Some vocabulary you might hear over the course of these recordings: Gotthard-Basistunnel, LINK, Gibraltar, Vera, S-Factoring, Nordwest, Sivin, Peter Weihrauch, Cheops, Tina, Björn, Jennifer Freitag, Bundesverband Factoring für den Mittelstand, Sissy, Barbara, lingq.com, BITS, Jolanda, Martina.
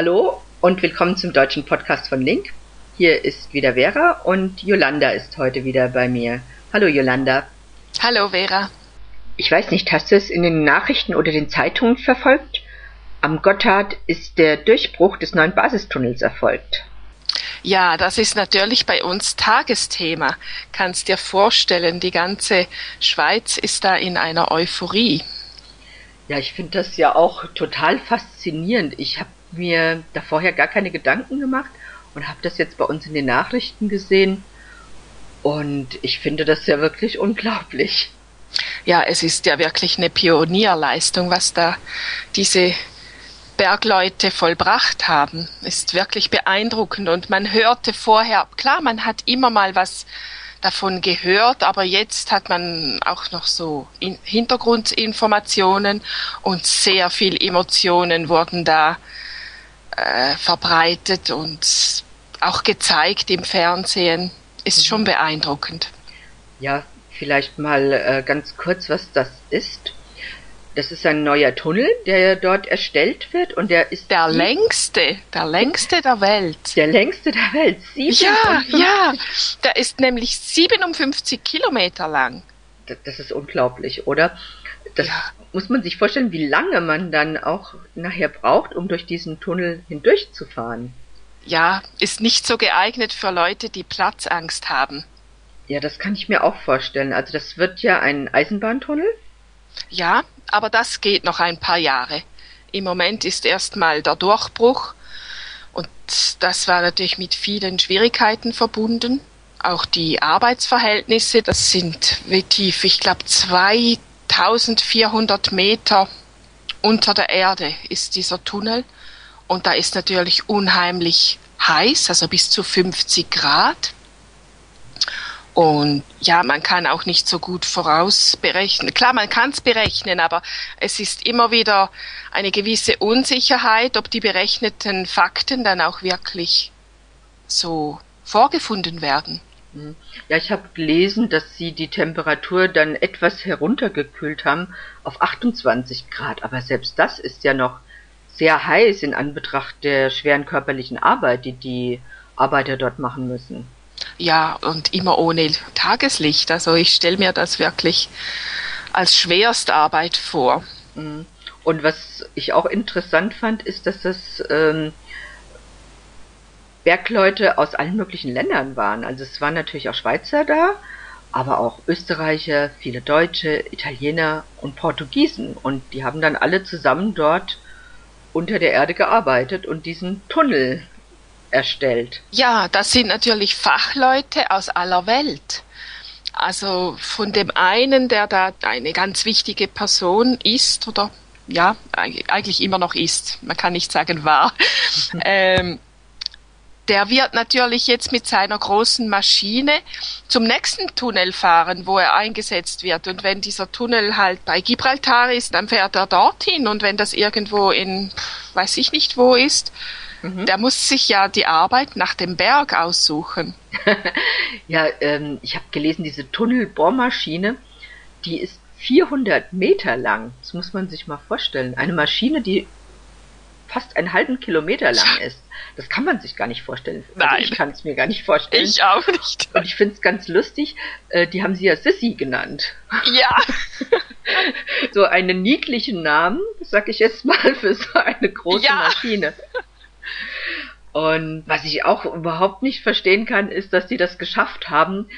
Hallo und willkommen zum deutschen Podcast von LINK. Hier ist wieder Vera und Jolanda ist heute wieder bei mir. Hallo Jolanda. Hallo Vera. Ich weiß nicht, hast du es in den Nachrichten oder den Zeitungen verfolgt? Am Gotthard ist der Durchbruch des neuen Basistunnels erfolgt. Ja, das ist natürlich bei uns Tagesthema. Kannst dir vorstellen, die ganze Schweiz ist da in einer Euphorie. Ja, ich finde das ja auch total faszinierend. Ich habe mir da vorher gar keine Gedanken gemacht und habe das jetzt bei uns in den Nachrichten gesehen. Und ich finde das ja wirklich unglaublich. Ja, es ist ja wirklich eine Pionierleistung, was da diese Bergleute vollbracht haben. Ist wirklich beeindruckend. Und man hörte vorher, klar, man hat immer mal was davon gehört, aber jetzt hat man auch noch so Hintergrundinformationen und sehr viel Emotionen wurden da verbreitet und auch gezeigt im Fernsehen. Ist schon beeindruckend. Ja, vielleicht mal ganz kurz, was das ist. Das ist ein neuer Tunnel, der dort erstellt wird und der ist der längste der Welt. Der längste der Welt, 57. Ja, der ist nämlich 57 Kilometer lang. Das ist unglaublich, oder? Das muss man sich vorstellen, wie lange man dann auch nachher braucht, um durch diesen Tunnel hindurchzufahren. Ja, ist nicht so geeignet für Leute, die Platzangst haben. Ja, das kann ich mir auch vorstellen. Also das wird ja ein Eisenbahntunnel. Ja, aber das geht noch ein paar Jahre. Im Moment ist erstmal der Durchbruch und das war natürlich mit vielen Schwierigkeiten verbunden. Auch die Arbeitsverhältnisse, das sind wie tief, ich glaube 2400 Meter unter der Erde ist dieser Tunnel und da ist natürlich unheimlich heiß, also bis zu 50 Grad. Und ja, man kann auch nicht so gut vorausberechnen. Klar, man kann es berechnen, aber es ist immer wieder eine gewisse Unsicherheit, ob die berechneten Fakten dann auch wirklich so vorgefunden werden. Ja, ich habe gelesen, dass sie die Temperatur dann etwas heruntergekühlt haben auf 28 Grad. Aber selbst das ist ja noch sehr heiß in Anbetracht der schweren körperlichen Arbeit, die die Arbeiter dort machen müssen. Ja, und immer ohne Tageslicht. Also ich stelle mir das wirklich als schwerste Arbeit vor. Und was ich auch interessant fand, ist, dass das Bergleute aus allen möglichen Ländern waren. Also es waren natürlich auch Schweizer da, aber auch Österreicher, viele Deutsche, Italiener und Portugiesen. Und die haben dann alle zusammen dort unter der Erde gearbeitet und diesen Tunnel erstellt. Ja, das sind natürlich Fachleute aus aller Welt. Also von dem einen, der da eine ganz wichtige Person ist oder ja, eigentlich immer noch ist, man kann nicht sagen war, der wird natürlich jetzt mit seiner großen Maschine zum nächsten Tunnel fahren, wo er eingesetzt wird. Und wenn dieser Tunnel halt bei Gibraltar ist, dann fährt er dorthin. Und wenn das irgendwo in, weiß ich nicht wo ist, der muss sich ja die Arbeit nach dem Berg aussuchen. Ja, ich habe gelesen, diese Tunnelbohrmaschine, die ist 400 Meter lang. Das muss man sich mal vorstellen. Eine Maschine, die fast einen halben Kilometer lang ist. Das kann man sich gar nicht vorstellen. Also nein. Ich kann es mir gar nicht vorstellen. Ich auch nicht. Und ich finde es ganz lustig, die haben sie ja Sissy genannt. Ja. So einen niedlichen Namen, sag ich jetzt mal, für so eine große Maschine. Und was ich auch überhaupt nicht verstehen kann, ist, dass die das geschafft haben,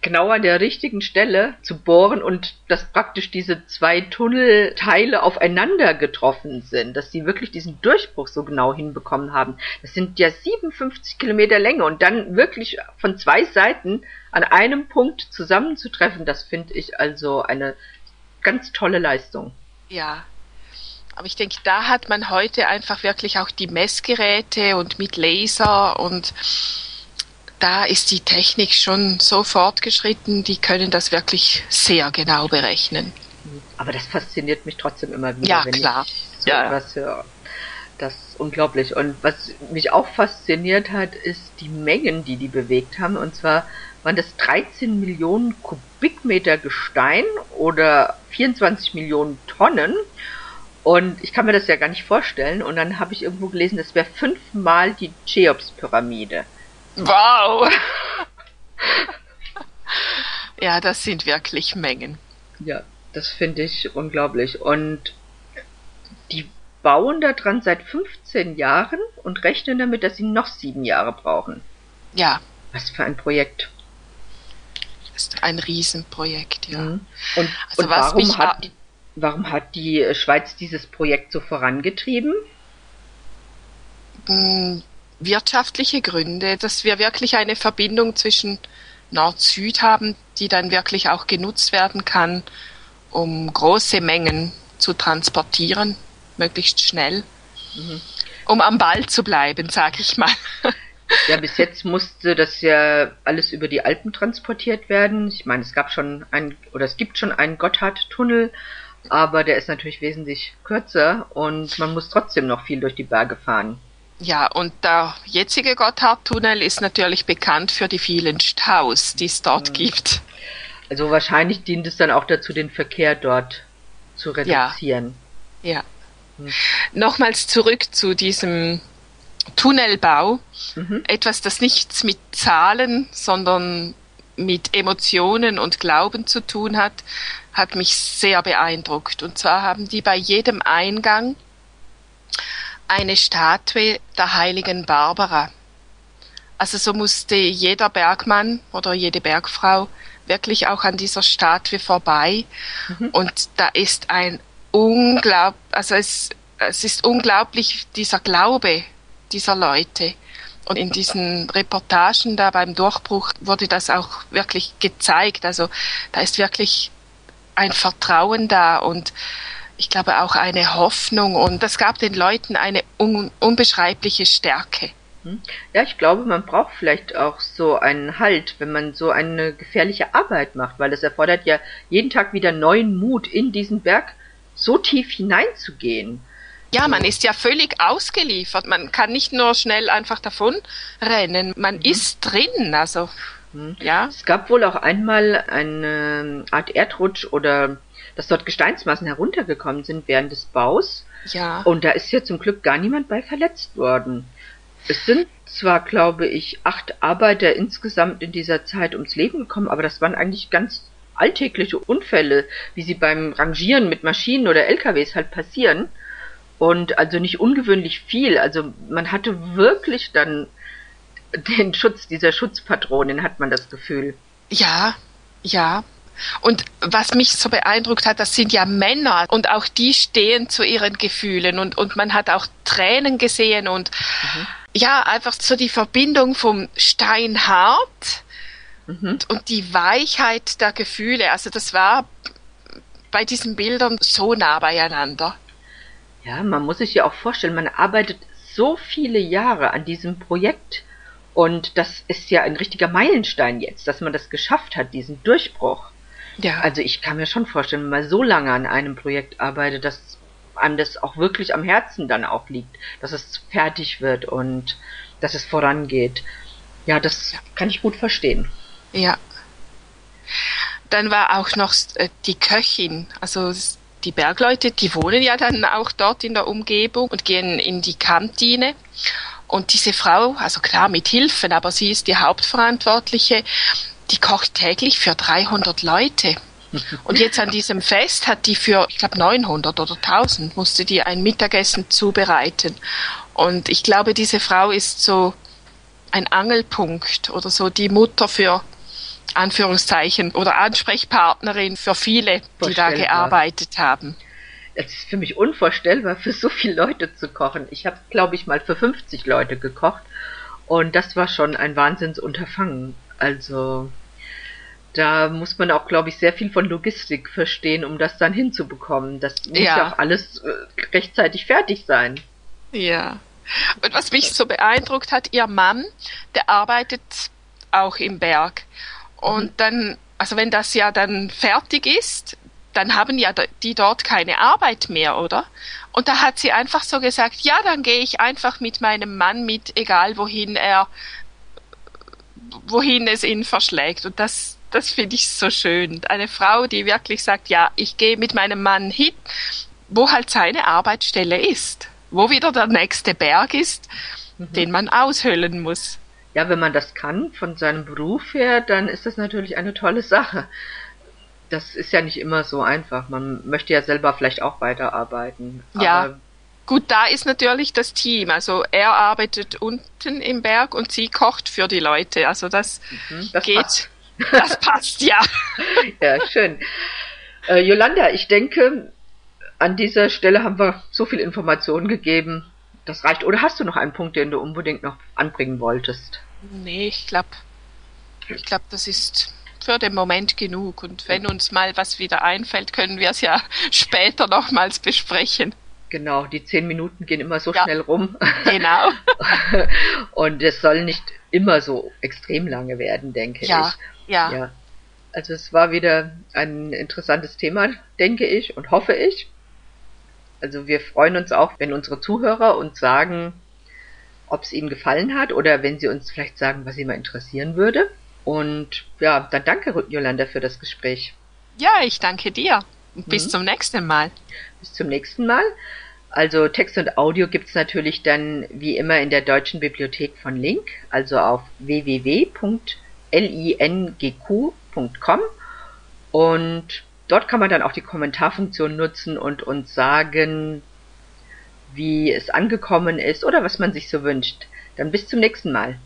genau an der richtigen Stelle zu bohren und dass praktisch diese zwei Tunnelteile aufeinander getroffen sind, dass sie wirklich diesen Durchbruch so genau hinbekommen haben. Das sind ja 57 Kilometer Länge und dann wirklich von zwei Seiten an einem Punkt zusammenzutreffen, das finde ich also eine ganz tolle Leistung. Ja. Aber ich denke, da hat man heute einfach wirklich auch die Messgeräte und mit Laser und da ist die Technik schon so fortgeschritten, die können das wirklich sehr genau berechnen. Aber das fasziniert mich trotzdem immer wieder, ja, wenn klar. Ich so etwas höre. Das ist unglaublich. Und was mich auch fasziniert hat, ist die Mengen, die bewegt haben. Und zwar waren das 13 Millionen Kubikmeter Gestein oder 24 Millionen Tonnen. Und ich kann mir das ja gar nicht vorstellen. Und dann habe ich irgendwo gelesen, das wäre 5-mal die Cheops-Pyramide. Wow! Ja, das sind wirklich Mengen. Ja, das finde ich unglaublich. Und die bauen da dran seit 15 Jahren und rechnen damit, dass sie noch 7 Jahre brauchen. Ja. Was für ein Projekt. Das ist ein Riesenprojekt, ja. Mhm. Und warum hat die Schweiz dieses Projekt so vorangetrieben? Wirtschaftliche Gründe, dass wir wirklich eine Verbindung zwischen Nord-Süd haben, die dann wirklich auch genutzt werden kann, um große Mengen zu transportieren, möglichst schnell, um am Ball zu bleiben, sag ich mal. Ja, bis jetzt musste das ja alles über die Alpen transportiert werden. Ich meine, es gibt schon einen Gotthard-Tunnel, aber der ist natürlich wesentlich kürzer und man muss trotzdem noch viel durch die Berge fahren. Ja, und der jetzige Gotthard-Tunnel ist natürlich bekannt für die vielen Staus, die es dort gibt. Also wahrscheinlich dient es dann auch dazu, den Verkehr dort zu reduzieren. Ja. Nochmals zurück zu diesem Tunnelbau, etwas, das nichts mit Zahlen, sondern mit Emotionen und Glauben zu tun hat, hat mich sehr beeindruckt. Und zwar haben die bei jedem Eingang eine Statue der heiligen Barbara. Also so musste jeder Bergmann oder jede Bergfrau wirklich auch an dieser Statue vorbei. Und da ist es ist unglaublich, dieser Glaube dieser Leute. Und in diesen Reportagen da beim Durchbruch wurde das auch wirklich gezeigt. Also da ist wirklich ein Vertrauen da und ich glaube auch eine Hoffnung. Und das gab den Leuten eine unbeschreibliche Stärke. Ja, ich glaube, man braucht vielleicht auch so einen Halt, wenn man so eine gefährliche Arbeit macht, weil es erfordert ja jeden Tag wieder neuen Mut, in diesen Berg so tief hineinzugehen. Ja, man ist ja völlig ausgeliefert. Man kann nicht nur schnell einfach davon rennen. Man ist drin, also, ja. Es gab wohl auch einmal eine Art Erdrutsch oder dass dort Gesteinsmassen heruntergekommen sind während des Baus. Ja. Und da ist ja zum Glück gar niemand bei verletzt worden. Es sind zwar, glaube ich, 8 Arbeiter insgesamt in dieser Zeit ums Leben gekommen, aber das waren eigentlich ganz alltägliche Unfälle, wie sie beim Rangieren mit Maschinen oder LKWs halt passieren. Und also nicht ungewöhnlich viel. Also man hatte wirklich dann den Schutz dieser Schutzpatronin, hat man das Gefühl. Ja, ja. Und was mich so beeindruckt hat, das sind ja Männer. Und auch die stehen zu ihren Gefühlen. Und man hat auch Tränen gesehen. Und ja, einfach so die Verbindung vom Steinhart und die Weichheit der Gefühle. Also das war bei diesen Bildern so nah beieinander. Ja, man muss sich ja auch vorstellen, man arbeitet so viele Jahre an diesem Projekt und das ist ja ein richtiger Meilenstein jetzt, dass man das geschafft hat, diesen Durchbruch. Ja. Also ich kann mir schon vorstellen, wenn man so lange an einem Projekt arbeitet, dass einem das auch wirklich am Herzen dann auch liegt, dass es fertig wird und dass es vorangeht. Ja, das kann ich gut verstehen. Ja. Dann war auch noch die Köchin, also die Bergleute, die wohnen ja dann auch dort in der Umgebung und gehen in die Kantine. Und diese Frau, also klar mit Hilfen, aber sie ist die Hauptverantwortliche, die kocht täglich für 300 Leute. Und jetzt an diesem Fest hat die für, ich glaube, 900 oder 1000, musste die ein Mittagessen zubereiten. Und ich glaube, diese Frau ist so ein Angelpunkt oder so die Mutter für Anführungszeichen oder Ansprechpartnerin für viele, die da gearbeitet haben. Das ist für mich unvorstellbar, für so viele Leute zu kochen. Ich habe, glaube ich, mal für 50 Leute gekocht und das war schon ein Wahnsinnsunterfangen. Also da muss man auch, glaube ich, sehr viel von Logistik verstehen, um das dann hinzubekommen. Das muss ja auch alles rechtzeitig fertig sein. Ja. Und was mich so beeindruckt hat, ihr Mann, der arbeitet auch im Berg. Und dann, also wenn das ja dann fertig ist, dann haben ja die dort keine Arbeit mehr, oder? Und da hat sie einfach so gesagt, ja, dann gehe ich einfach mit meinem Mann mit, egal wohin es ihn verschlägt. Und das finde ich so schön. Eine Frau, die wirklich sagt, ja, ich gehe mit meinem Mann hin, wo halt seine Arbeitsstelle ist, wo wieder der nächste Berg ist, den man aushöhlen muss. Ja, wenn man das kann, von seinem Beruf her, dann ist das natürlich eine tolle Sache. Das ist ja nicht immer so einfach. Man möchte ja selber vielleicht auch weiterarbeiten. Ja, gut, da ist natürlich das Team. Also er arbeitet unten im Berg und sie kocht für die Leute. Also das geht. Passt. Das passt, ja. Ja, schön. Jolanda, ich denke, an dieser Stelle haben wir so viel Informationen gegeben. Das reicht. Oder hast du noch einen Punkt, den du unbedingt noch anbringen wolltest? Nee, ich glaube, das ist für den Moment genug. Und wenn uns mal was wieder einfällt, können wir es ja später nochmals besprechen. Genau, die 10 Minuten gehen immer so schnell rum. Genau. Und es soll nicht immer so extrem lange werden, denke ich. Ja. Also es war wieder ein interessantes Thema, denke ich und hoffe ich. Also wir freuen uns auch, wenn unsere Zuhörer uns sagen, ob es ihnen gefallen hat oder wenn sie uns vielleicht sagen, was sie mal interessieren würde. Und ja, dann danke Jolanda für das Gespräch. Ja, ich danke dir. Und bis zum nächsten Mal. Bis zum nächsten Mal. Also Text und Audio gibt es natürlich dann wie immer in der Deutschen Bibliothek von LINK, also auf www.lingq.com. Und dort kann man dann auch die Kommentarfunktion nutzen und uns sagen, wie es angekommen ist oder was man sich so wünscht. Dann bis zum nächsten Mal.